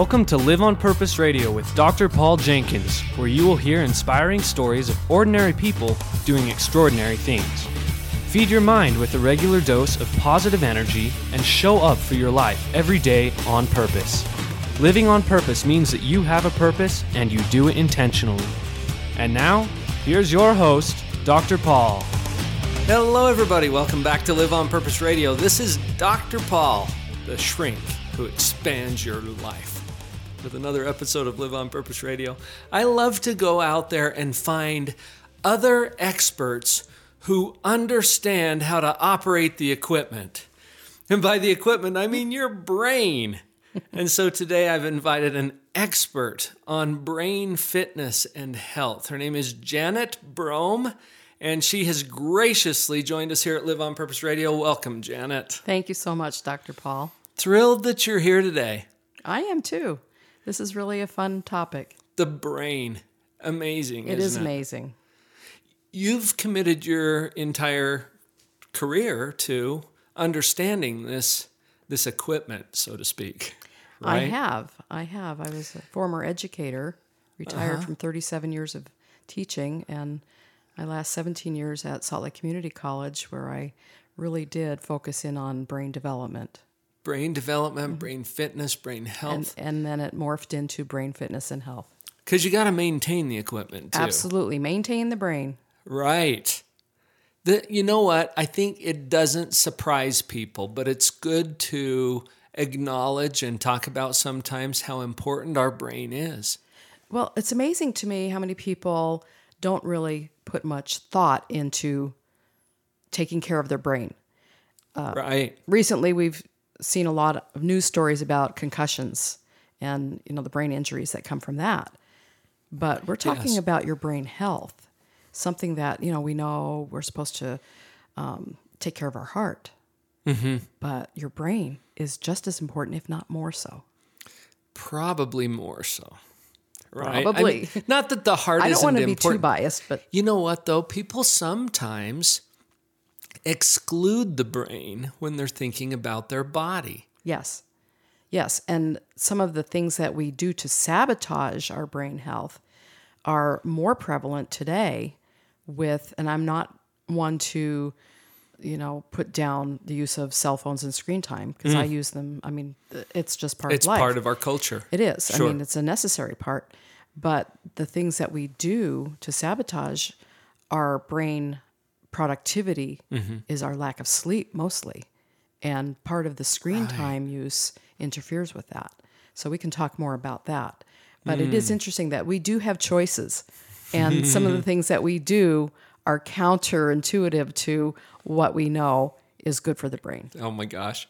Welcome to Live on Purpose Radio with Dr. Paul Jenkins, where you will hear inspiring stories of ordinary people doing extraordinary things. Feed your mind with a regular dose of positive energy and show up for your life every day on purpose. Living on purpose means that you have a purpose and you do it intentionally. And now, here's your host, Dr. Paul. Hello, everybody. Welcome back to Live on Purpose Radio. This is Dr. Paul, the shrink who expands your life, with another episode of Live on Purpose Radio. I love to go out there and find other experts who understand how to operate the equipment. And by the equipment, I mean your brain. And so today I've invited an expert on brain fitness and health. Her name is Janet Brohm, and she has graciously joined us here at Live on Purpose Radio. Welcome, Janet. Thank you so much, Dr. Paul. Thrilled that you're here today. I am too. This is really a fun topic. The brain. Amazing, isn't it? It is amazing. You've committed your entire career to understanding this equipment, so to speak. Right? I have. I was a former educator, retired from 37 years of teaching, and I last 17 years at Salt Lake Community College, where I really did focus in on brain development. Brain development, brain fitness, brain health. And then it morphed into brain fitness and health. Because you got to maintain the equipment, too. Absolutely. Maintain the brain. Right. You know what? I think it doesn't surprise people, but it's good to acknowledge and talk about sometimes how important our brain is. Well, it's amazing to me how many people don't really put much thought into taking care of their brain. Right. Recently, we've seen a lot of news stories about concussions and, you know, the brain injuries that come from that. But we're talking about your brain health, something that, you know, we know we're supposed to take care of our heart. Mm-hmm. But your brain is just as important, if not more so. Probably more so. Right? Probably. I mean, not that the heart isn't important. I don't want to be too biased, but... You know what, though? People sometimes exclude the brain when they're thinking about their body. Yes. Yes. And some of the things that we do to sabotage our brain health are more prevalent today with, and I'm not one to, you know, put down the use of cell phones and screen time because I use them. I mean, it's just part of life. It's part of our culture. It is. Sure. I mean, it's a necessary part. But the things that we do to sabotage our brain productivity is our lack of sleep mostly. And part of the screen time use interferes with that. So we can talk more about that. But it is interesting that we do have choices. And some of the things that we do are counterintuitive to what we know is good for the brain. Oh my gosh.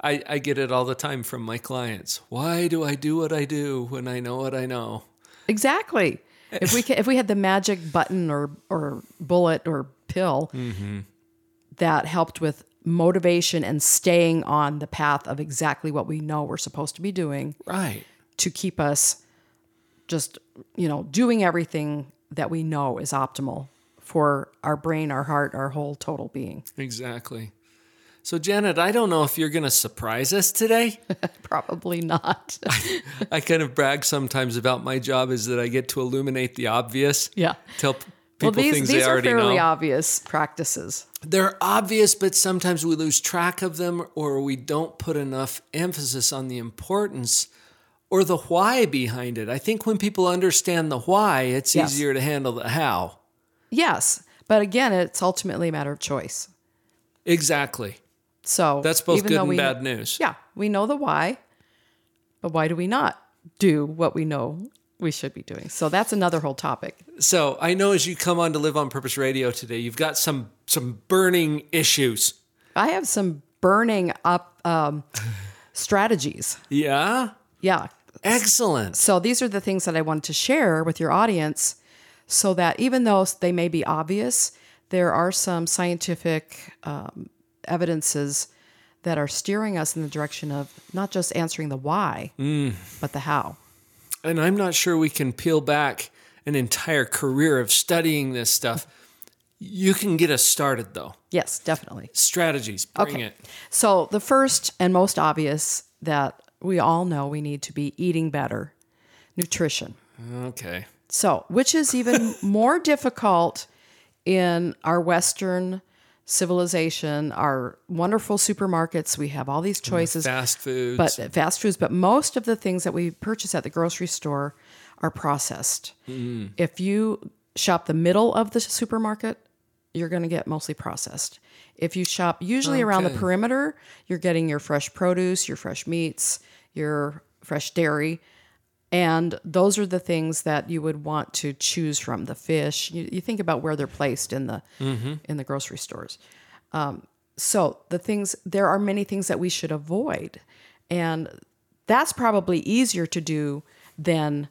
I get it all the time from my clients. Why do I do what I do when I know what I know? Exactly. If we had the magic button or bullet or pill that helped with motivation and staying on the path of exactly what we know we're supposed to be doing, right, to keep us just, you know, doing everything that we know is optimal for our brain, our heart, our whole total being. Exactly. So, Janet, I don't know if you're going to surprise us today. Probably not. I kind of brag sometimes about my job is that I get to illuminate the obvious. Yeah. Tell people things they already know. These are fairly obvious practices. They're obvious, but sometimes we lose track of them or we don't put enough emphasis on the importance or the why behind it. I think when people understand the why, it's easier to handle the how. Yes. But again, it's ultimately a matter of choice. Exactly. So that's both good and bad news. Yeah, we know the why, but why do we not do what we know we should be doing? So that's another whole topic. So I know as you come on to Live on Purpose Radio today, you've got some burning issues. I have some burning up strategies. Yeah? Yeah. Excellent. So these are the things that I wanted to share with your audience so that even though they may be obvious, there are some scientific evidences that are steering us in the direction of not just answering the why, but the how. And I'm not sure we can peel back an entire career of studying this stuff. You can get us started, though. Yes, definitely. Strategies, bring it. So the first and most obvious that we all know we need to be eating better. Nutrition. Okay. So, which is even more difficult in our Western civilization, our wonderful supermarkets. We have all these choices. Fast foods. But most of the things that we purchase at the grocery store are processed. Mm. If you shop the middle of the supermarket, you're going to get mostly processed. If you shop usually around the perimeter, you're getting your fresh produce, your fresh meats, your fresh dairy. And those are the things that you would want to choose from. The fish, you think about where they're placed in the grocery stores. So there are many things that we should avoid. And that's probably easier to do than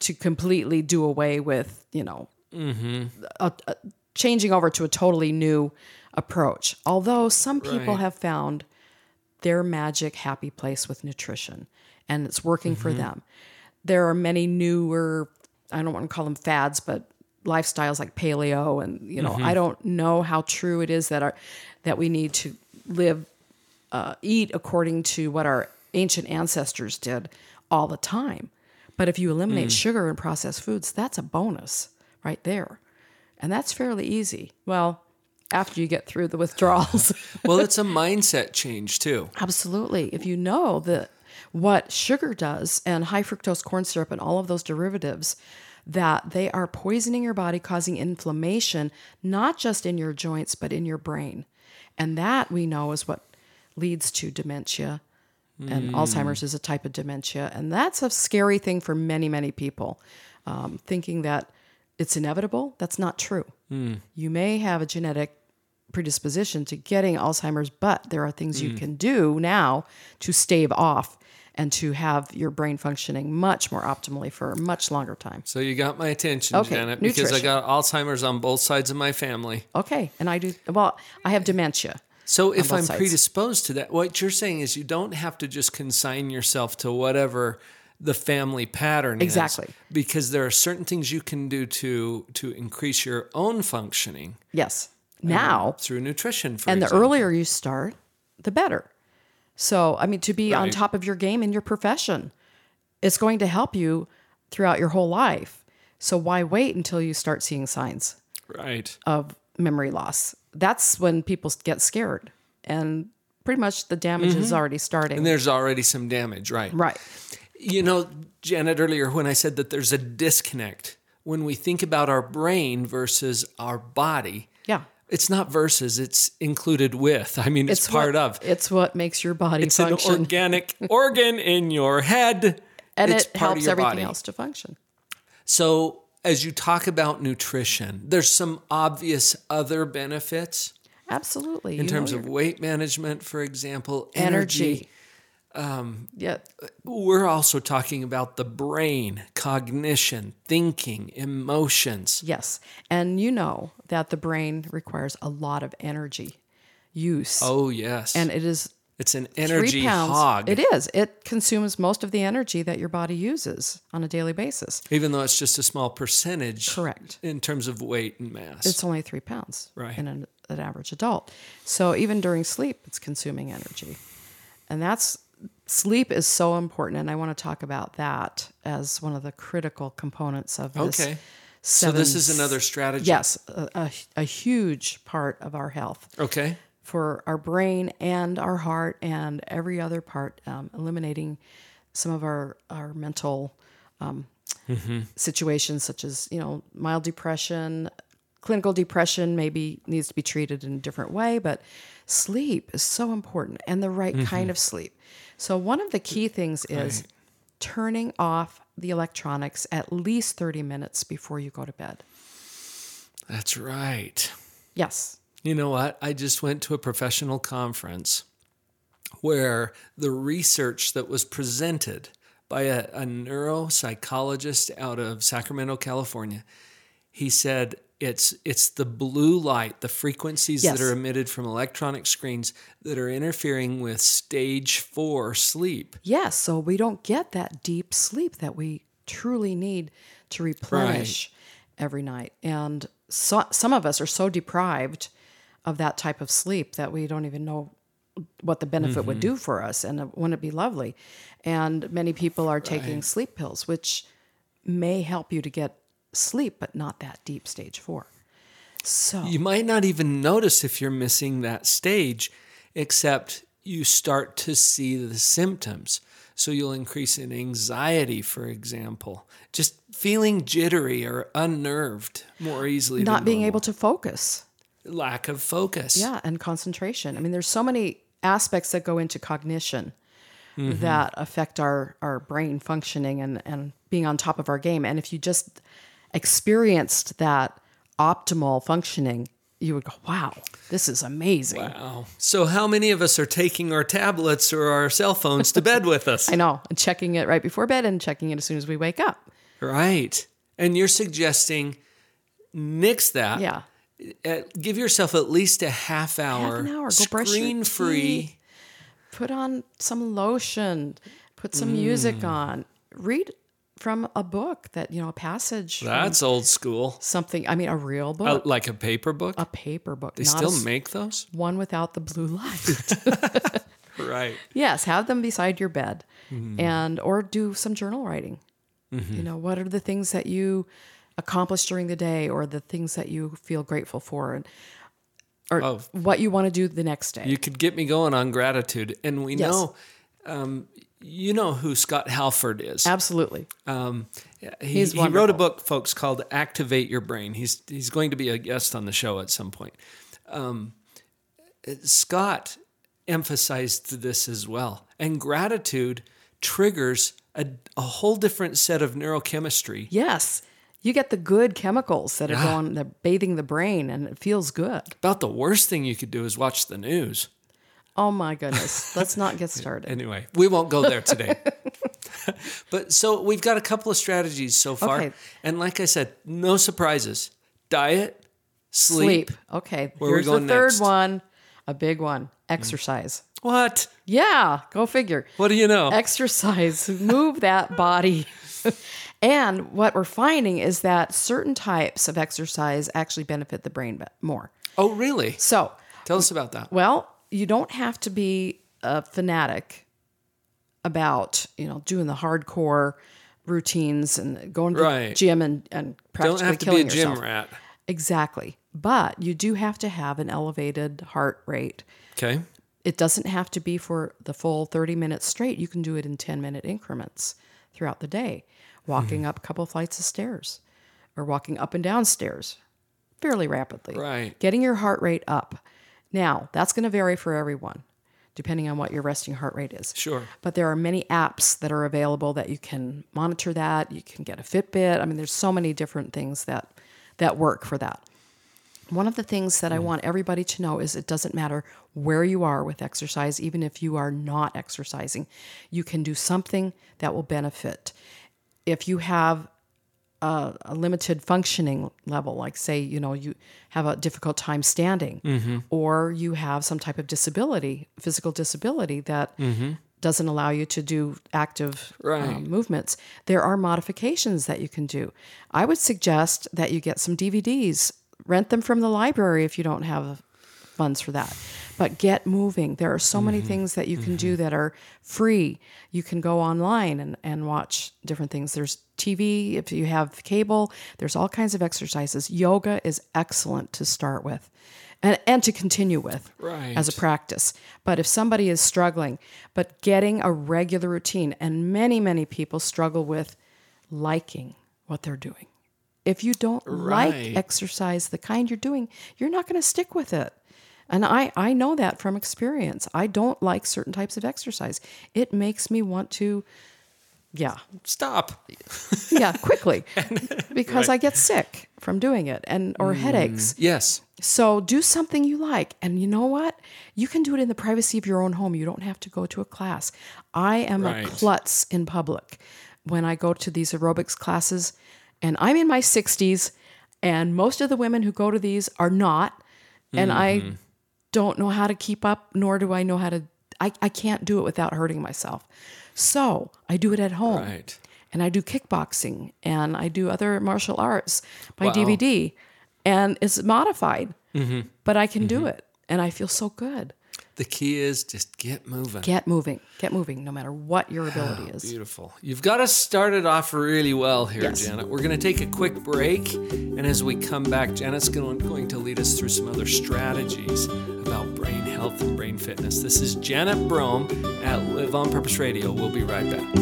to completely do away with, changing over to a totally new approach. Although some people have found their magic happy place with nutrition, and it's working for them. There are many newer, I don't want to call them fads, but lifestyles like paleo, and I don't know how true it is that we need to eat according to what our ancient ancestors did all the time. But if you eliminate sugar and processed foods, that's a bonus right there. And that's fairly easy. Well, after you get through the withdrawals. Well, it's a mindset change too. Absolutely. If you know what sugar does and high fructose corn syrup and all of those derivatives, that they are poisoning your body, causing inflammation, not just in your joints, but in your brain. And that we know is what leads to dementia. And Alzheimer's is a type of dementia. And that's a scary thing for many, many people, thinking that it's inevitable. That's not true. Mm. You may have a genetic predisposition to getting Alzheimer's, but there are things you can do now to stave off and to have your brain functioning much more optimally for a much longer time. So you got my attention, Janet, because I got Alzheimer's on both sides of my family. Okay, and I have dementia. So if I'm predisposed to that, what you're saying is you don't have to just consign yourself to whatever the family pattern is. Because there are certain things you can do to increase your own functioning. Yes. Now. Through nutrition, for example. And the earlier you start, the better. So, to be on top of your game in your profession, it's going to help you throughout your whole life. So why wait until you start seeing signs of memory loss? That's when people get scared, and pretty much the damage is already starting. And there's already some damage, right? Right. Janet, earlier when I said that there's a disconnect, when we think about our brain versus our body, it's not versus, it's included with. It's part of. It's what makes your body function. It's an organic organ in your head. And it helps everything else to function. So, as you talk about nutrition, there's some obvious other benefits. Absolutely. In terms of weight management, for example, energy. We're also talking about the brain, cognition, thinking, emotions. Yes. And you know that the brain requires a lot of energy use. Oh, yes. And it's an energy hog. It is. It consumes most of the energy that your body uses on a daily basis. Even though it's just a small percentage. Correct. In terms of weight and mass. It's only 3 pounds in an average adult. So even during sleep, it's consuming energy. And sleep is so important. And I want to talk about that as one of the critical components of this. Okay. So this is another strategy. Yes. A huge part of our health. Okay. For our brain and our heart and every other part, eliminating some of our mental situations, such as mild depression, clinical depression maybe needs to be treated in a different way, but sleep is so important, and the right kind of sleep. So one of the key things is turning off the electronics at least 30 minutes before you go to bed. That's right. Yes. You know what? I just went to a professional conference where the research that was presented by a neuropsychologist out of Sacramento, California, he said it's the blue light, the frequencies that are emitted from electronic screens that are interfering with stage 4 sleep. Yes, so we don't get that deep sleep that we truly need to replenish every night. And so, some of us are so deprived of that type of sleep that we don't even know what the benefit would do for us, and wouldn't it be lovely? And many people are taking sleep pills, which may help you to get sleep, but not that deep, stage 4. So you might not even notice if you're missing that stage, except you start to see the symptoms. So you'll increase in anxiety, for example, just feeling jittery or unnerved more easily. Not being able to focus. Lack of focus. Yeah, and concentration. I mean, there's so many aspects that go into cognition that affect our brain functioning and being on top of our game. And if you just experienced that optimal functioning, you would go, wow, this is amazing. Wow. So how many of us are taking our tablets or our cell phones to bed with us? I know. And checking it right before bed and checking it as soon as we wake up. Right. And you're suggesting nix that. Yeah. Give yourself at least a half hour. Go brush your teeth. Screen-free. Put on some lotion. Put some music on. Read from a book that, you know, a passage. That's old school. Something, I mean, a real book. Like a paper book? A paper book. They still make those? One without the blue light. Right. Yes, have them beside your bed. And or do some journal writing. You know, what are the things that you accomplished during the day, or the things that you feel grateful for, and or what you want to do the next day. You could get me going on gratitude. And we know... you know who Scott Halford is. Absolutely. He wrote a book, folks, called Activate Your Brain. He's going to be a guest on the show at some point. Scott emphasized this as well. And gratitude triggers a whole different set of neurochemistry. Yes. You get the good chemicals that are going, they're bathing the brain, and it feels good. About the worst thing you could do is watch the news. Oh my goodness. Let's not get started. Anyway, we won't go there today. But so we've got a couple of strategies so far. Okay. And like I said, no surprises. Diet, sleep. Okay. Where Here's are we going the third next? One, a big one, exercise. What? Yeah. Go figure. What do you know? Exercise. Move that body. And what we're finding is that certain types of exercise actually benefit the brain more. Oh, really? So. Tell us about that. Well, you don't have to be a fanatic about, you know, doing the hardcore routines and going to the gym and practically killing yourself. Don't have to be a gym rat. Exactly. But you do have to have an elevated heart rate. Okay. It doesn't have to be for the full 30 minutes straight. You can do it in 10-minute increments throughout the day, walking up a couple flights of stairs or walking up and down stairs fairly rapidly. Right. Getting your heart rate up. Now, that's going to vary for everyone, depending on what your resting heart rate is. Sure. But there are many apps that are available that you can monitor that. You can get a Fitbit. I mean, there's so many different things that work for that. One of the things that I want everybody to know is it doesn't matter where you are with exercise, even if you are not exercising. You can do something that will benefit. If you have a limited functioning level, like say, you know, you have a difficult time standing or you have some type of disability, physical disability that doesn't allow you to do active movements. There are modifications that you can do. I would suggest that you get some DVDs, rent them from the library if you don't have funds for that, but get moving. There are so many things that you can do that are free. You can go online and watch different things. There's TV, if you have cable, there's all kinds of exercises. Yoga is excellent to start with and to continue with as a practice. But if somebody is struggling, but getting a regular routine, and many, many people struggle with liking what they're doing. If you don't like exercise, the kind you're doing, you're not going to stick with it. And I know that from experience. I don't like certain types of exercise. It makes me want to, stop. Quickly. Because I get sick from doing it or headaches. Yes. So do something you like. And you know what? You can do it in the privacy of your own home. You don't have to go to a class. I am a klutz in public. When I go to these aerobics classes, and I'm in my 60s, and most of the women who go to these are not. And I don't know how to keep up, nor do I know how to, I can't do it without hurting myself. So I do it at home. Right. And I do kickboxing and I do other martial arts by DVD, and it's modified, but I can do it and I feel so good. The key is just get moving. Get moving, no matter what your ability is. Beautiful. You've got us started off really well here, yes. Janet. We're going to take a quick break. And as we come back, Janet's going to lead us through some other strategies about brain health and brain fitness. This is Janet Brohm at Live on Purpose Radio. We'll be right back.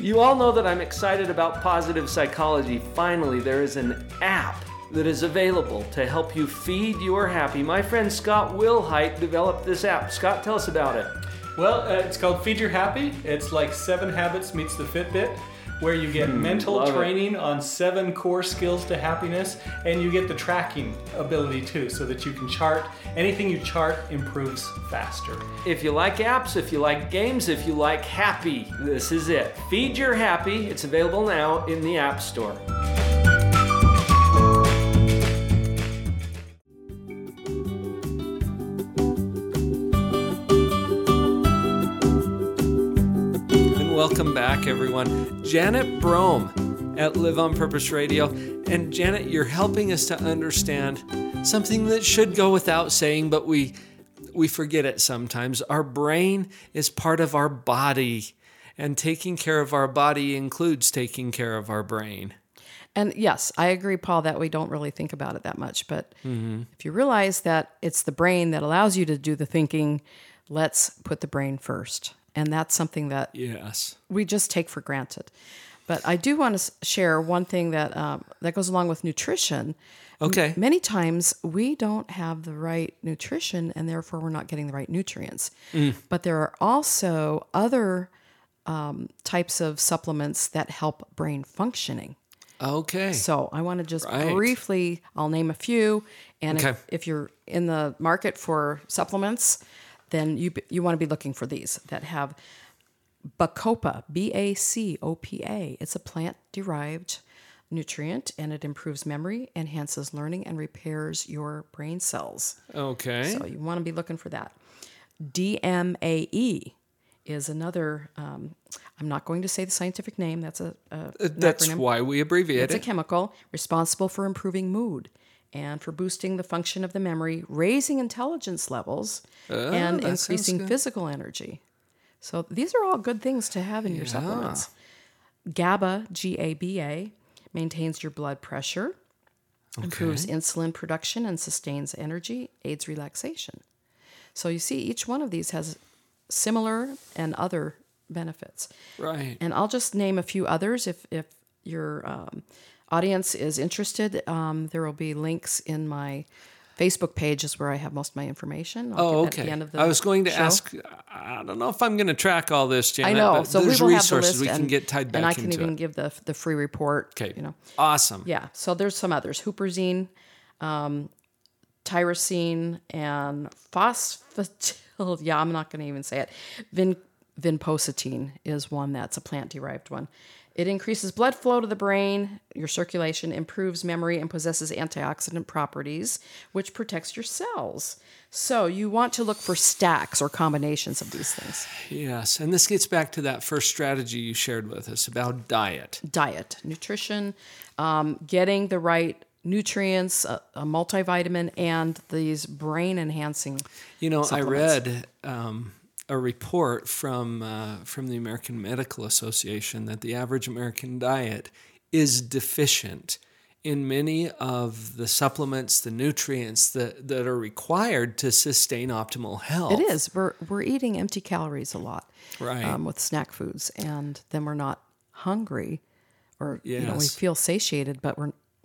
You all know that I'm excited about positive psychology. Finally, there is an app that is available to help you feed your happy. My friend Scott Wilhite developed this app. Scott, tell us about it. Well, it's called Feed Your Happy. It's like 7 Habits meets the Fitbit, where you get mental training on 7 core skills to happiness, and you get the tracking ability too, so that you can chart. Anything you chart improves faster. If you like apps, if you like games, if you like happy, this is it. Feed Your Happy. It's available now in the App Store. Welcome back, everyone. Janet Brohm at Live on Purpose Radio. And Janet, you're helping us to understand something that should go without saying, but we forget it sometimes. Our brain is part of our body, and taking care of our body includes taking care of our brain. And yes, I agree, Paul, that we don't really think about it that much. But if you realize that it's the brain that allows you to do the thinking, let's put the brain first. And that's something that we just take for granted. But I do want to share one thing that that goes along with nutrition. Okay. Many times we don't have the right nutrition, and therefore we're not getting the right nutrients. But there are also other types of supplements that help brain functioning. Okay. So I want to just briefly, I'll name a few. And if you're in the market for supplements, then you want to be looking for these that have Bacopa, B-A-C-O-P-A. It's a plant-derived nutrient, and it improves memory, enhances learning, and repairs your brain cells. Okay. So you want to be looking for that. D-M-A-E is another, I'm not going to say the scientific name. That's that's acronym. Why we abbreviate it. It's a chemical responsible for improving mood, and for boosting the function of the memory, raising intelligence levels, and increasing physical energy. So these are all good things to have in your supplements. GABA, G-A-B-A, maintains your blood pressure, improves insulin production, and sustains energy, aids relaxation. So you see, each one of these has similar and other benefits. Right. And I'll just name a few others if you're... audience is interested, there will be links in my Facebook page is where I have most of my information. I'll give that at the end of the I was going to show. Ask, I don't know if I'm going to track all this, Janet. I know, but so there's resources we can get tied back into. And I can even give the free report. Okay, awesome. Yeah, so there's some others. Huperzine, tyrosine, and phosphatidyl. Yeah, I'm not going to even say it. Vinpocetine is one that's a plant-derived one. It increases blood flow to the brain, your circulation, improves memory, and possesses antioxidant properties, which protects your cells. So you want to look for stacks or combinations of these things. Yes, and this gets back to that first strategy you shared with us about diet. Diet, nutrition, getting the right nutrients, a multivitamin, and these brain-enhancing supplements. I read... a report from the American Medical Association that the average American diet is deficient in many of the supplements, the nutrients that are required to sustain optimal health. It is. We're eating empty calories a lot, right? With snack foods, and then we're not hungry, or we feel satiated, but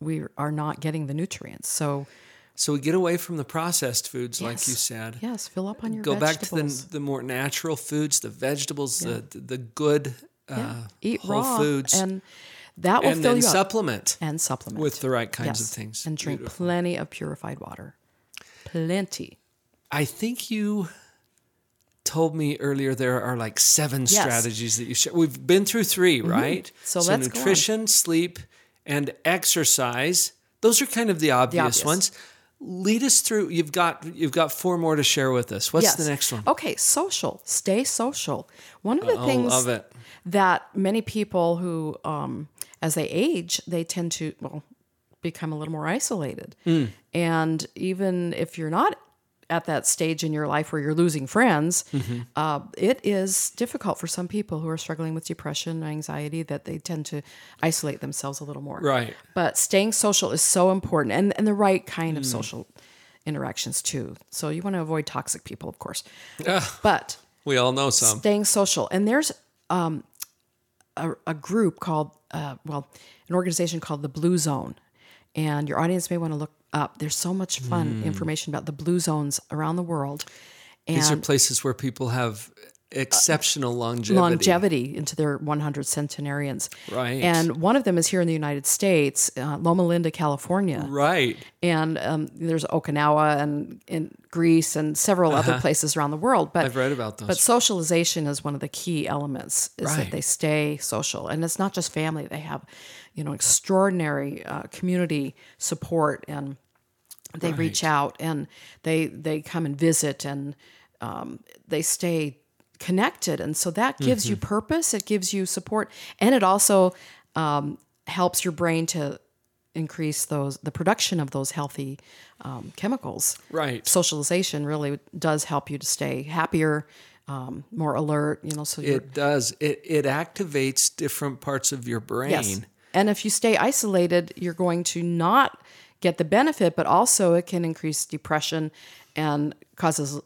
we are not getting the nutrients. So we get away from the processed foods, like you said. Yes, fill up on your vegetables. Go back to the more natural foods, the vegetables, the good whole foods. And that will fill you up. And supplement. With the right kinds of things. And drink plenty of purified water. Plenty. I think you told me earlier there are like 7 strategies that you share. We've been through 3, right? So let's nutrition, sleep, and exercise. Those are kind of the obvious ones. Lead us through. You've got four more to share with us. What's the next one? Okay, social. Stay social. One of the things that many people who, as they age, they tend to become a little more isolated. Mm. And even if you're not at that stage in your life where you're losing friends, mm-hmm. It is difficult for some people who are struggling with depression and anxiety that they tend to isolate themselves a little more. Right. But staying social is so important, and the right kind of social interactions too. So you want to avoid toxic people, of course. But we all know some. Staying social. And there's a group called, an organization called the Blue Zone. And your audience may want to look up. There's so much fun information about the Blue Zones around the world. And these are places where people have exceptional longevity into their 100 centenarians. Right. And one of them is here in the United States, Loma Linda, California. Right. And there's Okinawa and in Greece and several other places around the world. But I've read about those. But socialization is one of the key elements, is that they stay social. And it's not just family. They have, extraordinary community support, and they reach out and they come and visit, and they stay connected. And so that gives you purpose, it gives you support, and it also helps your brain to increase the production of those healthy chemicals. Right. Socialization really does help you to stay happier, more alert, so it does. It activates different parts of your brain. Yes. And if you stay isolated, you're going to not get the benefit, but also it can increase depression and causes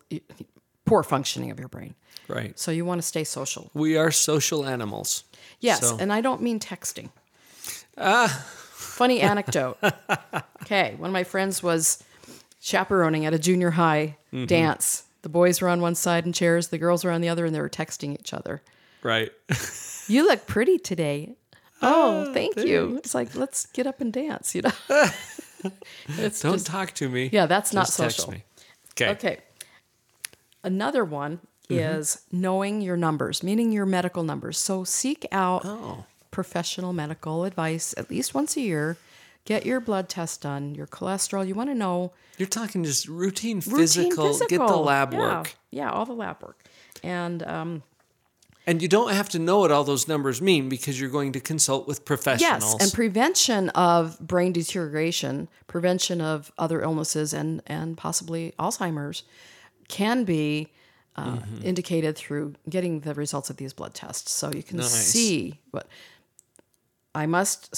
poor functioning of your brain. Right. So you want to stay social. We are social animals. Yes, and I don't mean texting. Funny anecdote. Okay, one of my friends was chaperoning at a junior high dance. The boys were on one side in chairs, the girls were on the other, and they were texting each other. Right. You look pretty today. Oh, thank you. It's like, let's get up and dance, Don't talk to me. Yeah, that's just not social. Text me. Okay. Another one is knowing your numbers, meaning your medical numbers. So seek out professional medical advice at least once a year. Get your blood test done, your cholesterol. You want to know. You're talking just routine physical. Get the lab work. Yeah, all the lab work. And you don't have to know what all those numbers mean, because you're going to consult with professionals. Yes, and prevention of brain deterioration, prevention of other illnesses, and possibly Alzheimer's can be indicated through getting the results of these blood tests. So you can see what. I must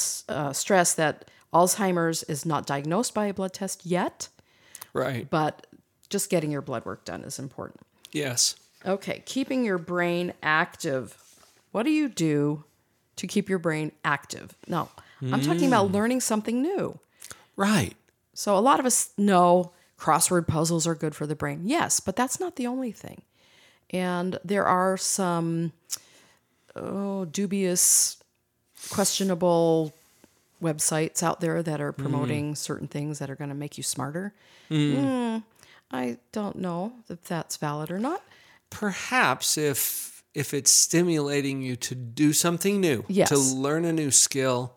stress that Alzheimer's is not diagnosed by a blood test yet. Right. But just getting your blood work done is important. Yes. Okay, keeping your brain active. What do you do to keep your brain active? No, I'm talking about learning something new. Right. So a lot of us know crossword puzzles are good for the brain. Yes, but that's not the only thing. And there are some dubious, questionable websites out there that are promoting certain things that are going to make you smarter. I don't know if that's valid or not. Perhaps if it's stimulating you to do something new, to learn a new skill,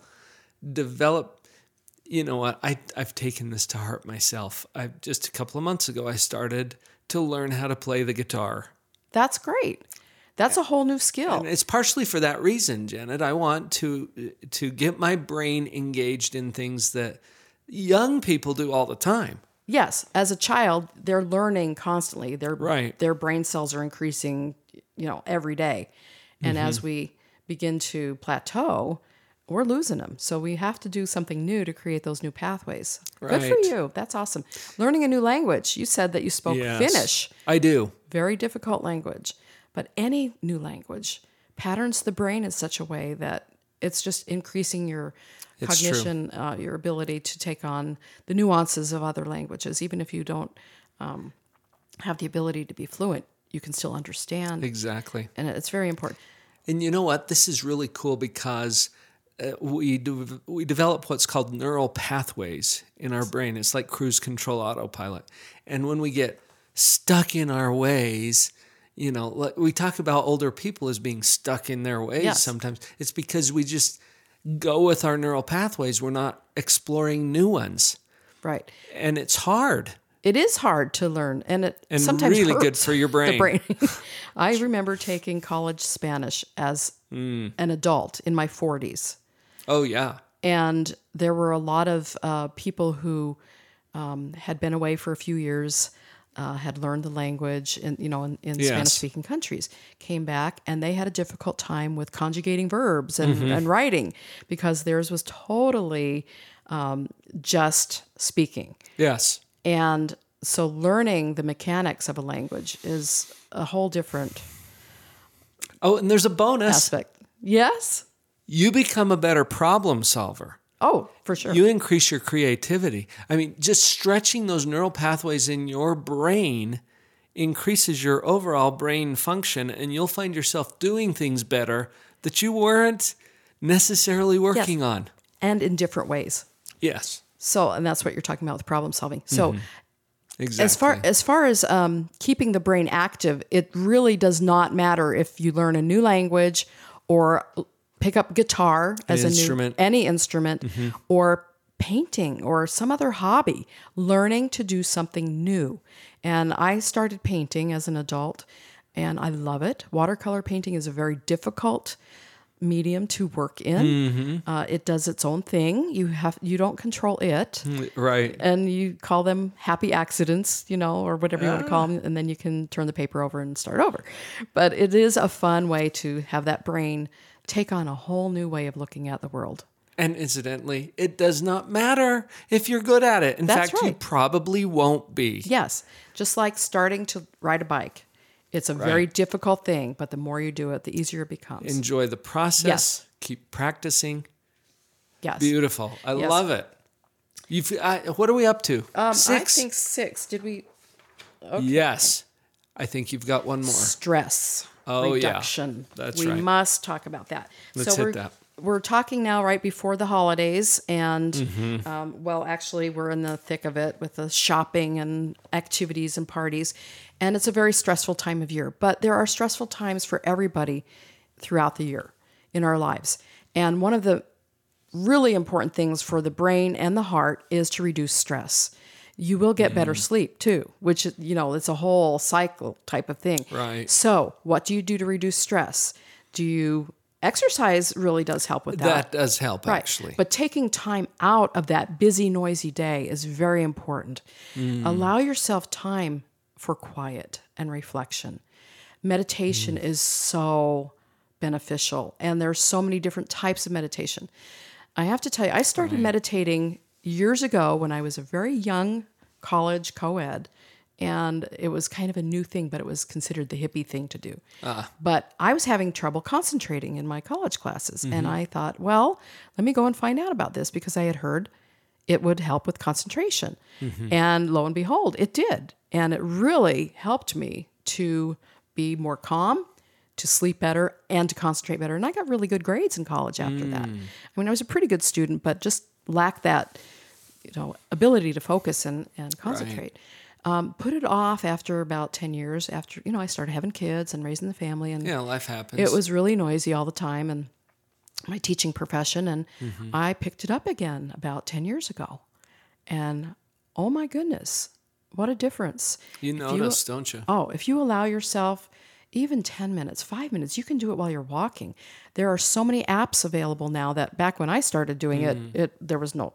develop, I've taken this to heart myself. Just a couple of months ago, I started to learn how to play the guitar. That's great. That's a whole new skill. And it's partially for that reason, Janet. I want to get my brain engaged in things that young people do all the time. Yes, as a child, they're learning constantly. Their brain cells are increasing, every day. And as we begin to plateau, we're losing them. So we have to do something new to create those new pathways. Right. Good for you. That's awesome. Learning a new language. You said that you spoke Finnish. I do. Very difficult language. But any new language patterns the brain in such a way that it's just increasing your cognition, your ability to take on the nuances of other languages. Even if you don't have the ability to be fluent, you can still understand. Exactly. And it's very important. And you know what? This is really cool, because we develop what's called neural pathways in our brain. It's like cruise control autopilot. And when we get stuck in our ways... we talk about older people as being stuck in their ways sometimes. It's because we just go with our neural pathways. We're not exploring new ones. Right. And it's hard. It is hard to learn, and it sometimes really hurts good for your brain. The brain. I remember taking college Spanish as an adult in my 40s. Oh, yeah. And there were a lot of people who had been away for a few years, had learned the language in yes. Spanish-speaking countries, came back, and they had a difficult time with conjugating verbs and writing, because theirs was totally just speaking. Yes. And so learning the mechanics of a language is a whole different and there's a bonus aspect. Yes. You become a better problem solver. Oh, for sure. You increase your creativity. I mean, just stretching those neural pathways in your brain increases your overall brain function, and you'll find yourself doing things better that you weren't necessarily working yes. on. And in different ways. Yes. So, and that's what you're talking about with problem solving. So exactly. as far as keeping the brain active, it really does not matter if you learn a new language or pick up guitar as any instrument or painting or some other hobby, learning to do something new. And I started painting as an adult, and I love it. Watercolor painting is a very difficult medium to work in. It does its own thing. You don't control it, right? And you call them happy accidents, or whatever you want to call them, and then you can turn the paper over and start over. But it is a fun way to have that brain take on a whole new way of looking at the world. And incidentally, it does not matter if you're good at it. In That's fact, right. you probably won't be. Yes, just like starting to ride a bike. It's a right. very difficult thing, but the more you do it, the easier it becomes. Enjoy the process. Yes. Keep practicing. Yes. Beautiful. I yes. love it. What are we up to? Six? I think six. Did we? Okay. Yes. I think you've got one more. Stress reduction. Yeah. That's right. We must talk about that. Let's hit that. We're talking now right before the holidays, and actually we're in the thick of it with the shopping and activities and parties, and it's a very stressful time of year. But there are stressful times for everybody throughout the year in our lives. And one of the really important things for the brain and the heart is to reduce stress. You will get better sleep too, which, it's a whole cycle type of thing. Right. So what do you do to reduce stress? Exercise really does help with that. That does help, right. actually. But taking time out of that busy, noisy day is very important. Allow yourself time for quiet and reflection. Meditation is so beneficial, and there's so many different types of meditation. I have to tell you, I started meditating years ago when I was a very young college co-ed. And it was kind of a new thing, but it was considered the hippie thing to do. But I was having trouble concentrating in my college classes. And I thought, well, let me go and find out about this, because I had heard it would help with concentration. And lo and behold, it did. And it really helped me to be more calm, to sleep better, and to concentrate better. And I got really good grades in college after that. I mean, I was a pretty good student, but just lacked that, ability to focus and concentrate. Right. Put it off after about 10 years after, I started having kids and raising the family, and life happens. It was really noisy all the time in my teaching profession. And I picked it up again about 10 years ago, and oh my goodness, what a difference. You notice, don't you? Oh, if you allow yourself even 10 minutes, 5 minutes, you can do it while you're walking. There are so many apps available now that back when I started doing there was no,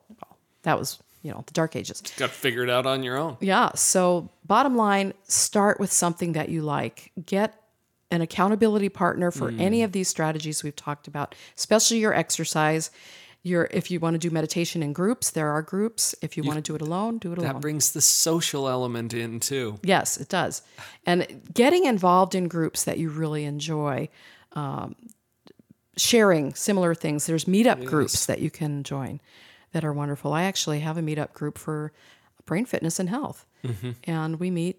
that was the dark ages. It's got to figure it out on your own. Yeah. So bottom line, start with something that you like. Get an accountability partner for any of these strategies we've talked about, especially your exercise. If you want to do meditation in groups, there are groups. If you want to do it alone, do it alone. That brings the social element in too. Yes, it does. And getting involved in groups that you really enjoy, sharing similar things. There's meetup groups that you can join that are wonderful. I actually have a meetup group for brain fitness and health. And we meet,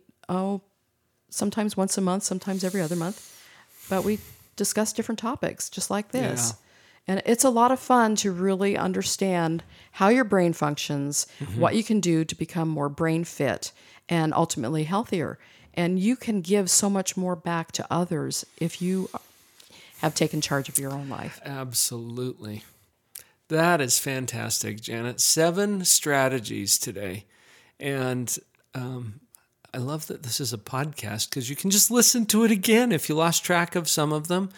sometimes once a month, sometimes every other month. But we discuss different topics, just like this. Yeah. And it's a lot of fun to really understand how your brain functions, what you can do to become more brain fit and ultimately healthier. And you can give so much more back to others if you have taken charge of your own life. Absolutely. That is fantastic, Janet. 7 strategies today. And I love that this is a podcast because you can just listen to it again if you lost track of some of them.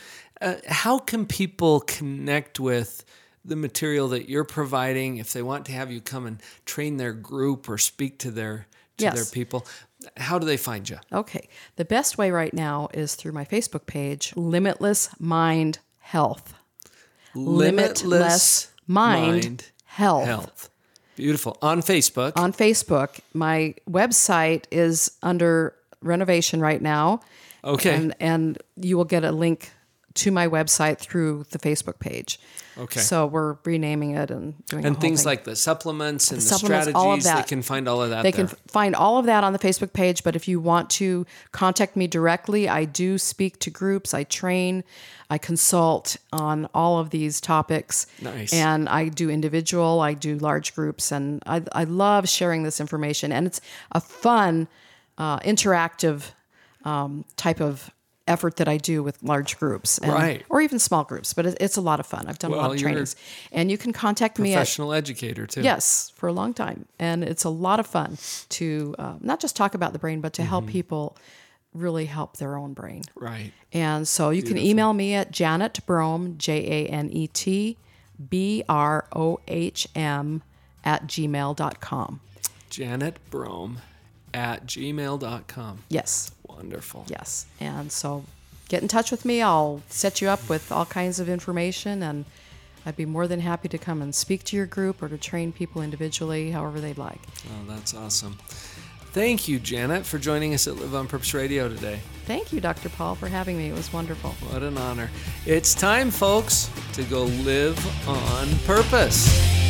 How can people connect with the material that you're providing if they want to have you come and train their group or speak to their people? How do they find you? Okay. The best way right now is through my Facebook page, Limitless Mind Health. Limitless Mind Health. Beautiful. On Facebook. On Facebook. My website is under renovation right now. Okay. And you will get a link to my website through the Facebook page. Okay. So we're renaming it and doing and things thing. Like the supplements and the strategies. All of that. They can find all of that. They there. Can find all of that on the Facebook page. But if you want to contact me directly, I do speak to groups. I train. I consult on all of these topics. Nice. And I do individual. I do large groups, and I love sharing this information. And it's a fun, interactive type of effort that I do with large groups or even small groups, but it's a lot of fun. I've done a lot of trainings, and you can contact me at professional educator too. Yes. For a long time. And it's a lot of fun to not just talk about the brain, but to help people really help their own brain. Right. And so you can email me at Janet Brohm, JanetBrohm @gmail.com. Janet Brohm @gmail.com. Yes. Wonderful. Yes. And so get in touch with me. I'll set you up with all kinds of information, and I'd be more than happy to come and speak to your group or to train people individually, however they'd like. Oh, that's awesome. Thank you, Janet, for joining us at Live on Purpose Radio today. Thank you, Dr. Paul, for having me. It was wonderful. What an honor. It's time, folks, to go live on purpose.